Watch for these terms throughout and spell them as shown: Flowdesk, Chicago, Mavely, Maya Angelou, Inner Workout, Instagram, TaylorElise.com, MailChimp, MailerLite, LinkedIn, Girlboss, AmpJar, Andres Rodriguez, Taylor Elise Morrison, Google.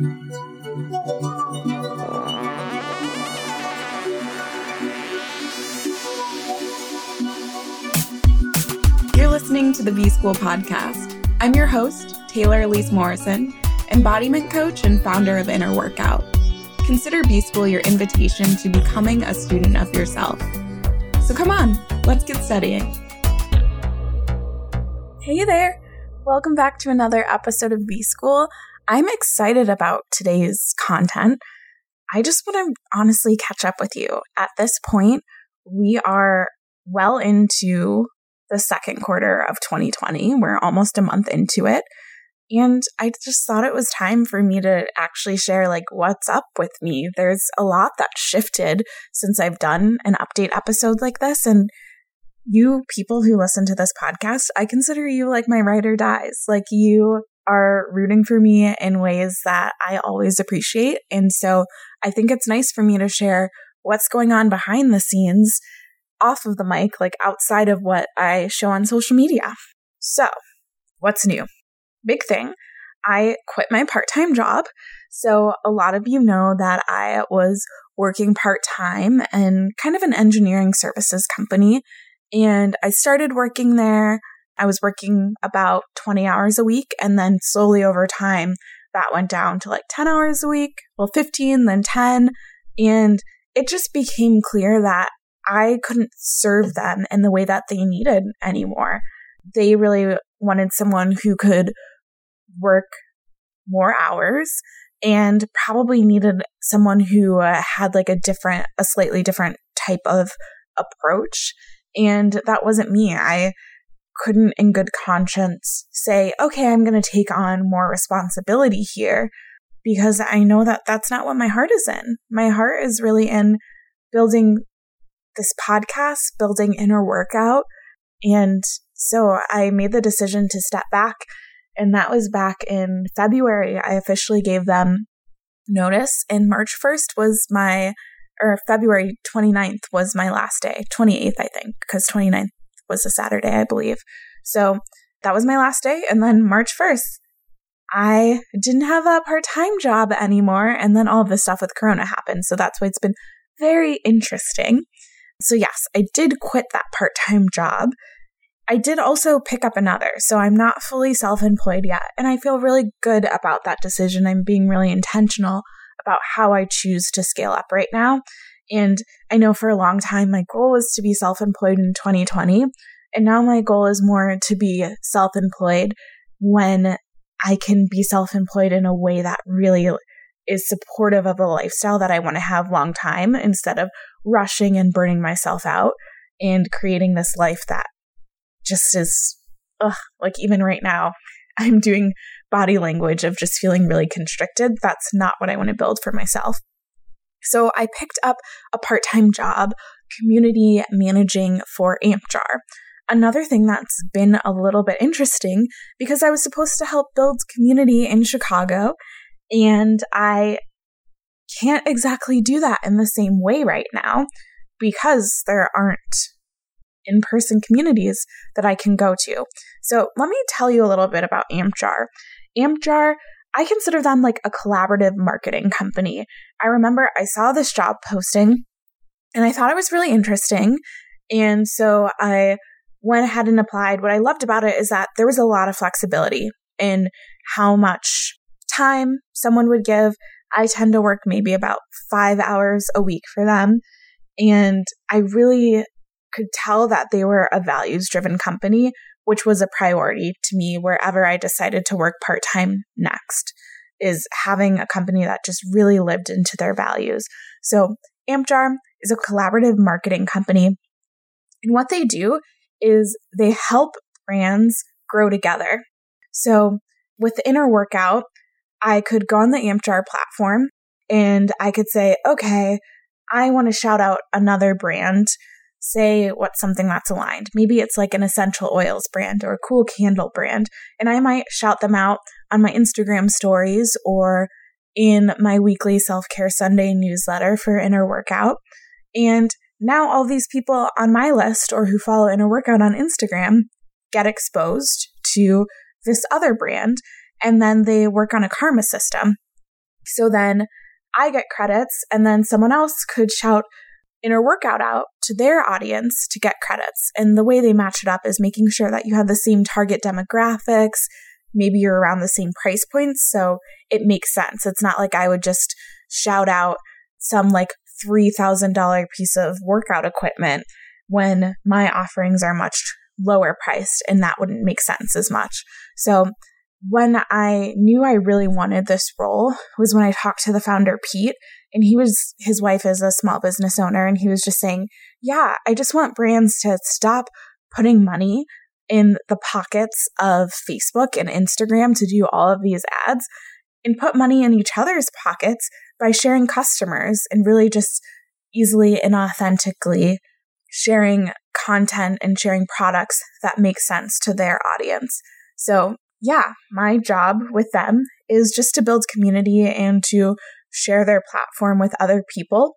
You're listening to the B School Podcast. I'm your host, Taylor Elise Morrison, embodiment coach and founder of Inner Workout. Consider B School your invitation to becoming a student of yourself. So come on, let's get studying. Hey there! Welcome back to another episode of B School. I'm excited about today's content. I just want to honestly catch up with you. At this point, we are well into the second quarter of 2020. We're almost a month into it. And I just thought it was time for me to actually share like what's up with me. There's a lot that shifted since I've done an update episode like this. And you people who listen to this podcast, I consider you like my ride or dies. Like you are rooting for me in ways that I always appreciate. And so I think it's nice for me to share what's going on behind the scenes off of the mic, like outside of what I show on social media. So what's new? Big thing. I quit my part-time job. So a lot of you know that I was working part-time in kind of an engineering services company. And I started working there. I was working about 20 hours a week, and then slowly over time, that went down to like 10 hours a week, well, 15, then 10. And it just became clear that I couldn't serve them in the way that they needed anymore. They really wanted someone who could work more hours and probably needed someone who had like a slightly different type of approach. And that wasn't me. I couldn't in good conscience say, okay, I'm going to take on more responsibility here, because I know that that's not what my heart is in. My heart is really in building this podcast, building Inner Workout. And so I made the decision to step back. And that was back in February. I officially gave them notice, and March 1st was February 29th was my last day, 28th, I think, because 29th was a Saturday, I believe. So that was my last day. And then March 1st, I didn't have a part-time job anymore. And then all of this stuff with Corona happened. So that's why it's been very interesting. So yes, I did quit that part-time job. I did also pick up another. So I'm not fully self-employed yet. And I feel really good about that decision. I'm being really intentional about how I choose to scale up right now. And I know for a long time, my goal was to be self-employed in 2020. And now my goal is more to be self-employed when I can be self-employed in a way that really is supportive of a lifestyle that I want to have long time, instead of rushing and burning myself out and creating this life that just is, like even right now, I'm doing body language of just feeling really constricted. That's not what I want to build for myself. So I picked up a part-time job, community managing for AmpJar. Another thing that's been a little bit interesting, because I was supposed to help build community in Chicago, and I can't exactly do that in the same way right now, because there aren't in-person communities that I can go to. So let me tell you a little bit about AmpJar. AmpJar, I consider them like a collaborative marketing company. I remember I saw this job posting and I thought it was really interesting. And so I went ahead and applied. What I loved about it is that there was a lot of flexibility in how much time someone would give. I tend to work maybe about 5 hours a week for them. And I really could tell that they were a values-driven company, which was a priority to me wherever I decided to work part-time next, is having a company that just really lived into their values. So AmpJar is a collaborative marketing company. And what they do is they help brands grow together. So with the Inner Workout, I could go on the AmpJar platform and I could say, okay, I want to shout out another brand. Say what's something that's aligned. Maybe it's like an essential oils brand or a cool candle brand. And I might shout them out on my Instagram stories or in my weekly self-care Sunday newsletter for Inner Workout. And now all these people on my list or who follow Inner Workout on Instagram get exposed to this other brand. And then they work on a karma system So then I get credits, and then someone else could shout Inner Workout out to their audience to get credits. And the way they match it up is making sure that you have the same target demographics. Maybe you're around the same price points, so it makes sense. It's not like I would just shout out some like $3,000 piece of workout equipment when my offerings are much lower priced, and that wouldn't make sense as much. So when I knew I really wanted this role was when I talked to the founder, Pete, and his wife is a small business owner, and he was just saying, yeah, I just want brands to stop putting money in the pockets of Facebook and Instagram to do all of these ads and put money in each other's pockets by sharing customers and really just easily and authentically sharing content and sharing products that make sense to their audience. So yeah, my job with them is just to build community and to share their platform with other people.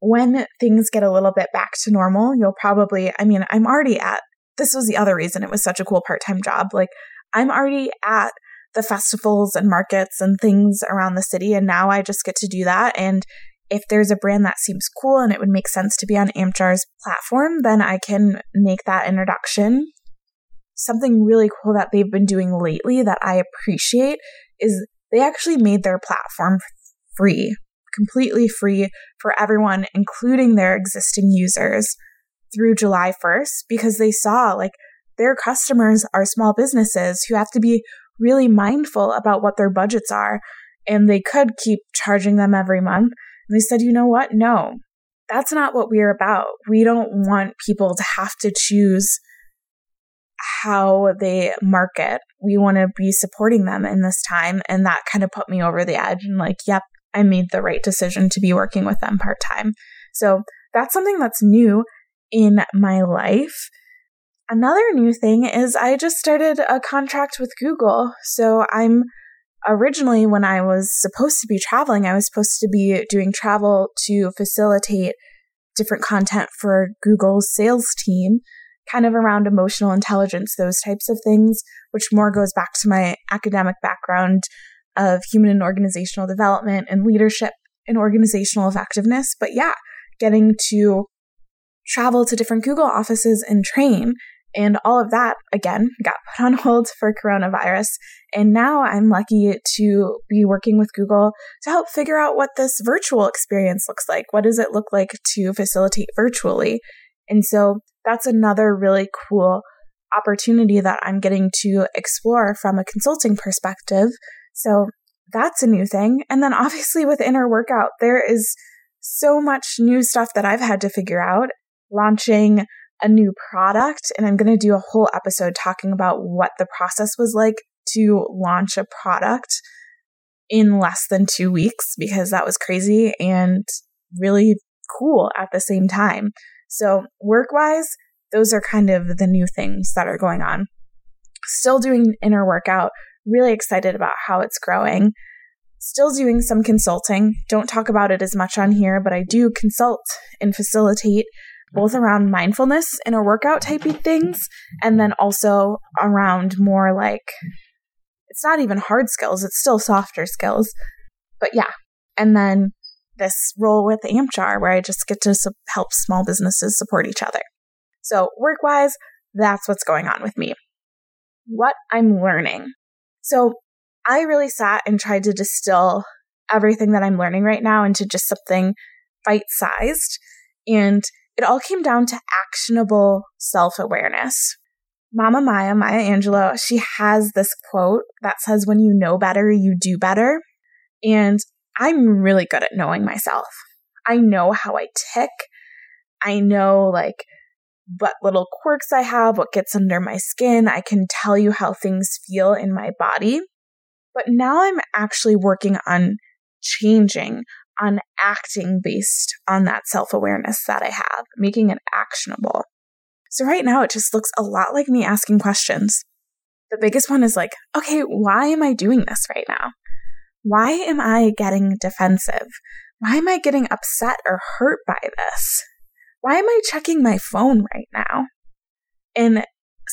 When things get a little bit back to normal, I'm already at, this was the other reason it was such a cool part-time job. Like, I'm already at the festivals and markets and things around the city, and now I just get to do that. And if there's a brand that seems cool and it would make sense to be on AmpJar's platform, then I can make that introduction. Something really cool that they've been doing lately that I appreciate is they actually made their platform free, completely free for everyone, including their existing users, through July 1st, because they saw like their customers are small businesses who have to be really mindful about what their budgets are, and they could keep charging them every month. And they said, you know what? No, that's not what we're about. We don't want people to have to choose how they market. We want to be supporting them in this time. And that kind of put me over the edge and like, yep, I made the right decision to be working with them part-time. So that's something that's new in my life. Another new thing is I just started a contract with Google. So originally when I was supposed to be traveling, I was supposed to be doing travel to facilitate different content for Google's sales team, kind of around emotional intelligence, those types of things, which more goes back to my academic background of human and organizational development and leadership and organizational effectiveness. But yeah, getting to travel to different Google offices and train and all of that, again, got put on hold for coronavirus. And now I'm lucky to be working with Google to help figure out what this virtual experience looks like. What does it look like to facilitate virtually? And so that's another really cool opportunity that I'm getting to explore from a consulting perspective. So that's a new thing. And then obviously with Inner Workout, there is so much new stuff that I've had to figure out. Launching a new product, and I'm going to do a whole episode talking about what the process was like to launch a product in less than 2 weeks, because that was crazy and really cool at the same time. So work-wise, those are kind of the new things that are going on. Still doing Inner Workout, really excited about how it's growing. Still doing some consulting. Don't talk about it as much on here, but I do consult and facilitate both around mindfulness and a workout type of things, and then also around more like, it's not even hard skills, it's still softer skills. But yeah, and then this role with AmpJar where I just get to help small businesses support each other. So work-wise, that's what's going on with me. What I'm learning. So I really sat and tried to distill everything that I'm learning right now into just something bite-sized, and it all came down to actionable self-awareness. Mama Maya, Maya Angelou, she has this quote that says, when you know better, you do better. And I'm really good at knowing myself. I know how I tick. I know like what little quirks I have, what gets under my skin. I can tell you how things feel in my body. But now I'm actually working on changing, on acting based on that self-awareness that I have, making it actionable. So right now it just looks a lot like me asking questions. The biggest one is like, okay, why am I doing this right now? Why am I getting defensive? Why am I getting upset or hurt by this? Why am I checking my phone right now? And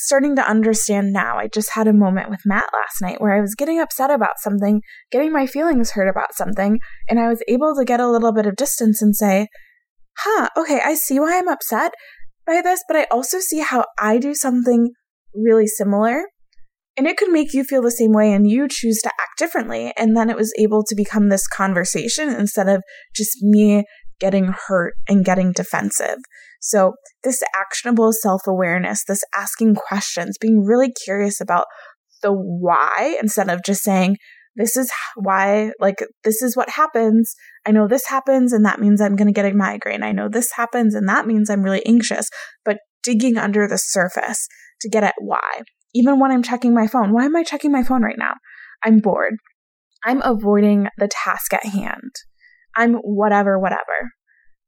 starting to understand now. I just had a moment with Matt last night where I was getting upset about something, getting my feelings hurt about something, and I was able to get a little bit of distance and say, okay, I see why I'm upset by this, but I also see how I do something really similar, and it could make you feel the same way and you choose to act differently. And then it was able to become this conversation instead of just me getting hurt and getting defensive. So this actionable self-awareness, this asking questions, being really curious about the why instead of just saying, this is why, like, this is what happens. I know this happens and that means I'm going to get a migraine. I know this happens and that means I'm really anxious. But digging under the surface to get at why. Even when I'm checking my phone, why am I checking my phone right now? I'm bored. I'm avoiding the task at hand. I'm whatever.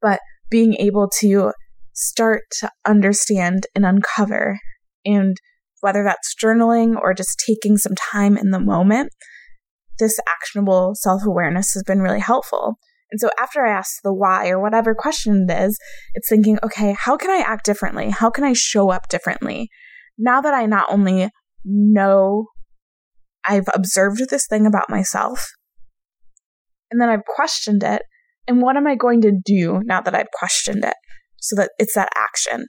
But being able to start to understand and uncover, and whether that's journaling or just taking some time in the moment, this actionable self-awareness has been really helpful. And so after I ask the why or whatever question it is, it's thinking, okay, how can I act differently? How can I show up differently? Now that I not only know I've observed this thing about myself, and then I've questioned it, and what am I going to do now that I've questioned it? So that it's that action.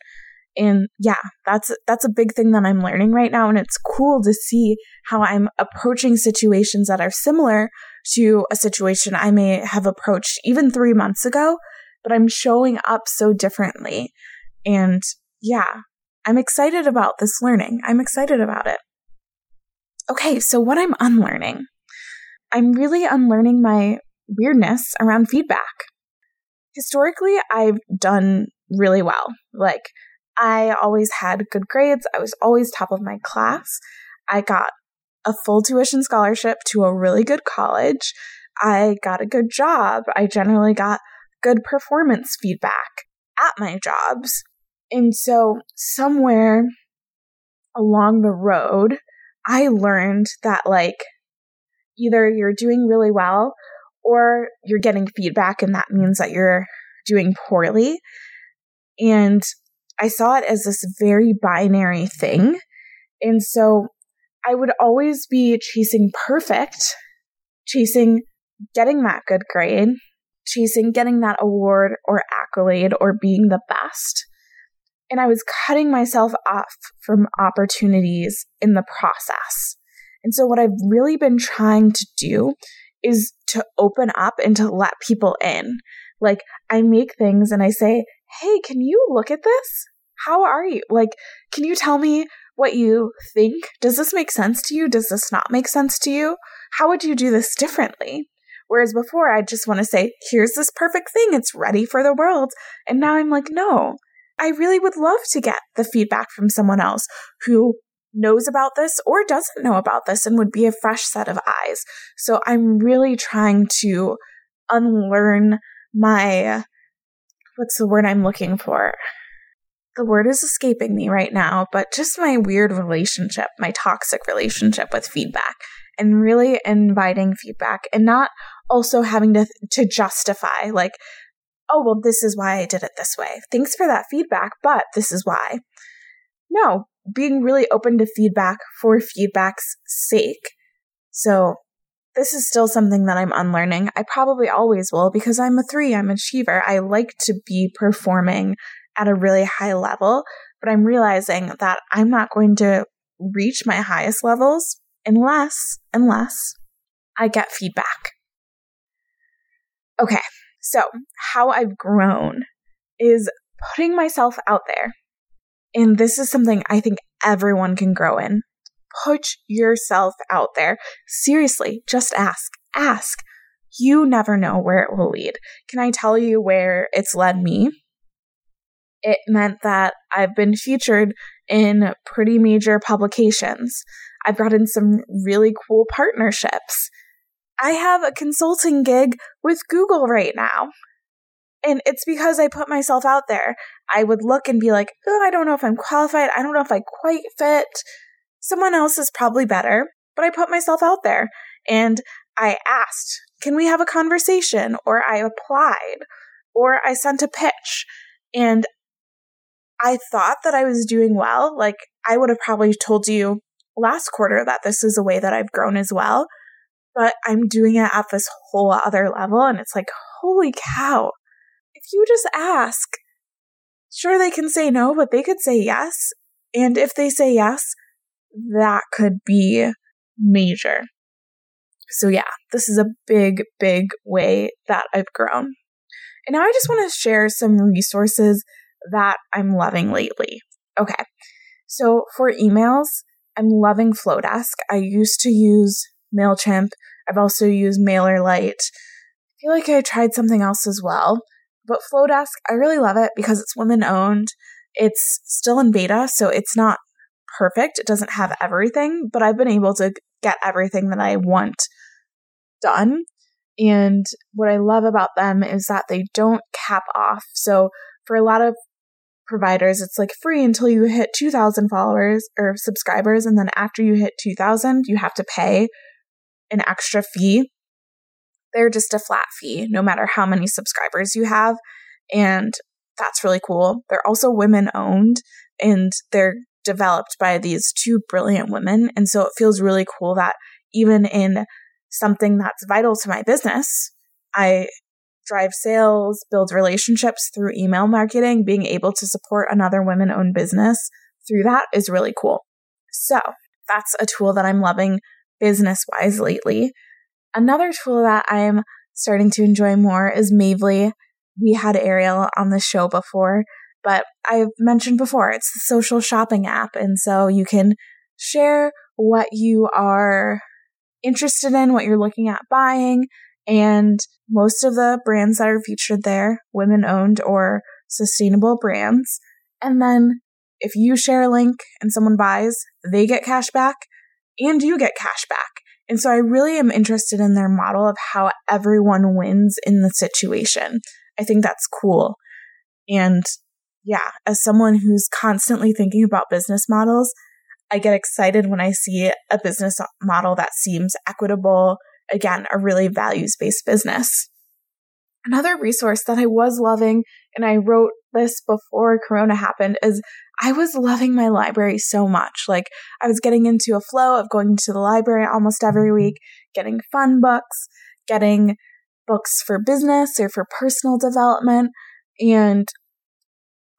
And yeah, that's a big thing that I'm learning right now. And it's cool to see how I'm approaching situations that are similar to a situation I may have approached even 3 months ago, but I'm showing up so differently. And yeah, I'm excited about this learning. I'm excited about it. Okay, so what I'm unlearning. I'm really unlearning my weirdness around feedback. Historically, I've done really well. Like, I always had good grades. I was always top of my class. I got a full tuition scholarship to a really good college. I got a good job. I generally got good performance feedback at my jobs. And so somewhere along the road, I learned that, like, either you're doing really well or you're getting feedback and that means that you're doing poorly. And I saw it as this very binary thing. And so I would always be chasing perfect, chasing getting that good grade, chasing getting that award or accolade or being the best. And I was cutting myself off from opportunities in the process. And so what I've really been trying to do is to open up and to let people in. Like, I make things and I say, hey, can you look at this? How are you? Like, can you tell me what you think? Does this make sense to you? Does this not make sense to you? How would you do this differently? Whereas before, I just want to say, here's this perfect thing. It's ready for the world. And now I'm like, no, I really would love to get the feedback from someone else who knows about this or doesn't know about this and would be a fresh set of eyes. So I'm really trying to unlearn my, what's the word I'm looking for? The word is escaping me right now, but just my weird relationship, my toxic relationship with feedback, and really inviting feedback and not also having to justify, like, oh, well, this is why I did it this way. Thanks for that feedback, but this is why. No. Being really open to feedback for feedback's sake. So this is still something that I'm unlearning. I probably always will because I'm a three, I'm an achiever. I like to be performing at a really high level, but I'm realizing that I'm not going to reach my highest levels unless I get feedback. Okay, so how I've grown is putting myself out there. And this is something I think everyone can grow in. Put yourself out there. Seriously, just ask. You never know where it will lead. Can I tell you where it's led me? It meant that I've been featured in pretty major publications. I've gotten some really cool partnerships. I have a consulting gig with Google right now. And it's because I put myself out there. I would look and be like, oh, I don't know if I'm qualified. I don't know if I quite fit. Someone else is probably better. But I put myself out there and I asked, can we have a conversation? Or I applied or I sent a pitch. And I thought that I was doing well. Like, I would have probably told you last quarter that this is a way that I've grown as well, but I'm doing it at this whole other level. And it's like, holy cow. If you just ask, sure, they can say no, but they could say yes. And if they say yes, that could be major. So yeah, this is a big, big way that I've grown. And now I just want to share some resources that I'm loving lately. Okay, so for emails, I'm loving Flowdesk. I used to use MailChimp. I've also used MailerLite. I feel like I tried something else as well. But Flowdesk, I really love it because it's women-owned. It's still in beta, so it's not perfect. It doesn't have everything, but I've been able to get everything that I want done. And what I love about them is that they don't cap off. So for a lot of providers, it's like free until you hit 2,000 followers or subscribers. And then after you hit 2,000, you have to pay an extra fee. They're just a flat fee, no matter how many subscribers you have. And that's really cool. They're also women-owned, and they're developed by these two brilliant women. And so it feels really cool that even in something that's vital to my business, I drive sales, build relationships through email marketing, being able to support another women-owned business through that is really cool. So that's a tool that I'm loving business-wise lately. Another tool that I am starting to enjoy more is Mavely. We had Ariel on the show before, but I've mentioned before, it's the social shopping app. And so you can share what you are interested in, what you're looking at buying. And most of the brands that are featured there, women-owned or sustainable brands. And then if you share a link and someone buys, they get cash back and you get cash back. And so I really am interested in their model of how everyone wins in the situation. I think that's cool. And yeah, as someone who's constantly thinking about business models, I get excited when I see a business model that seems equitable. Again, a really values-based business. Another resource that I was loving, and I wrote this before Corona happened, is I was loving my library so much. Like, I was getting into a flow of going to the library almost every week, getting fun books, getting books for business or for personal development. And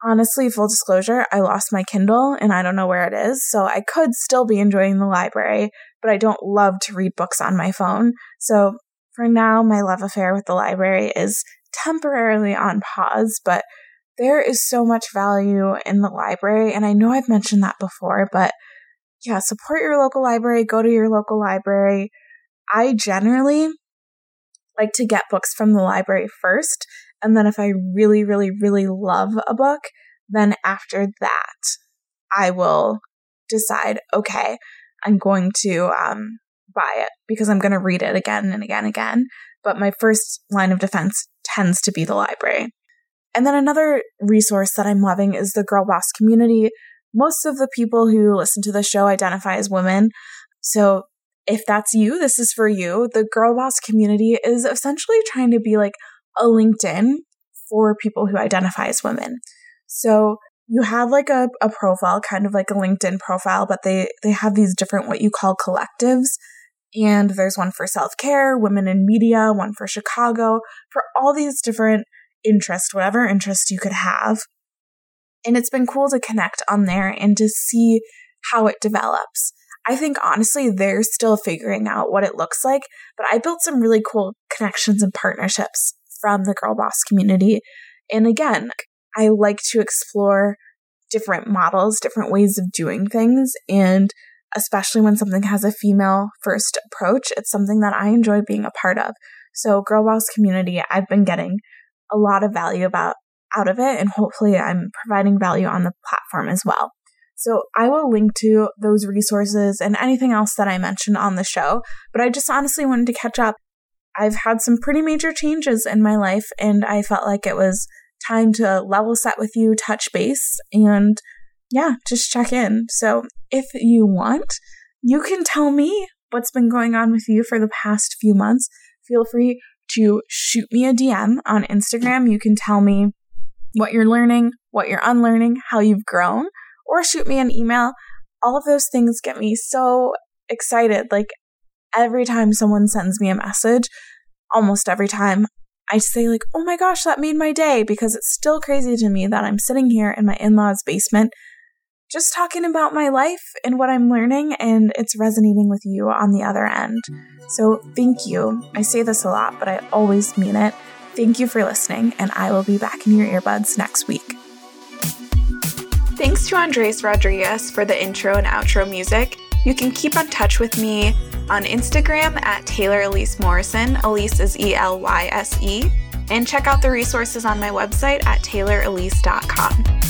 honestly, full disclosure, I lost my Kindle and I don't know where it is. So I could still be enjoying the library, but I don't love to read books on my phone. So for now, my love affair with the library is temporarily on pause, but there is so much value in the library. And I know I've mentioned that before, but yeah, support your local library, go to your local library. I generally like to get books from the library first. And then if I really, really, really love a book, then after that, I will decide, okay, I'm going to buy it because I'm going to read it again and again and again. But my first line of defense tends to be the library. And then another resource that I'm loving is the Girlboss community. Most of the people who listen to the show identify as women. So if that's you, this is for you. The Girlboss community is essentially trying to be like a LinkedIn for people who identify as women. So you have like a profile, kind of like a LinkedIn profile, but they have these different what you call collectives. And there's one for self-care, women in media, one for Chicago, for all these different interests, whatever interest you could have. And it's been cool to connect on there and to see how it develops. I think honestly, they're still figuring out what it looks like, but I built some really cool connections and partnerships from the Girlboss community. And again, I like to explore different models, different ways of doing things. And especially when something has a female first approach, it's something that I enjoy being a part of. So Girlboss community, I've been getting a lot of value out of it. And hopefully I'm providing value on the platform as well. So I will link to those resources and anything else that I mentioned on the show. But I just honestly wanted to catch up. I've had some pretty major changes in my life, and I felt like it was time to level set with you, touch base, and yeah, just check in. So if you want, you can tell me what's been going on with you for the past few months. Feel free to shoot me a DM on Instagram. You can tell me what you're learning, what you're unlearning, how you've grown, or shoot me an email. All of those things get me so excited. Like every time someone sends me a message, almost every time, I say like, oh my gosh, that made my day, because it's still crazy to me that I'm sitting here in my in-laws' basement just talking about my life and what I'm learning, and it's resonating with you on the other end. So thank you. I say this a lot, but I always mean it. Thank you for listening, and I will be back in your earbuds next week. Thanks to Andres Rodriguez for the intro and outro music. You can keep in touch with me on Instagram at Taylor Elise Morrison. Elise is ELYSE. And check out the resources on my website at TaylorElise.com.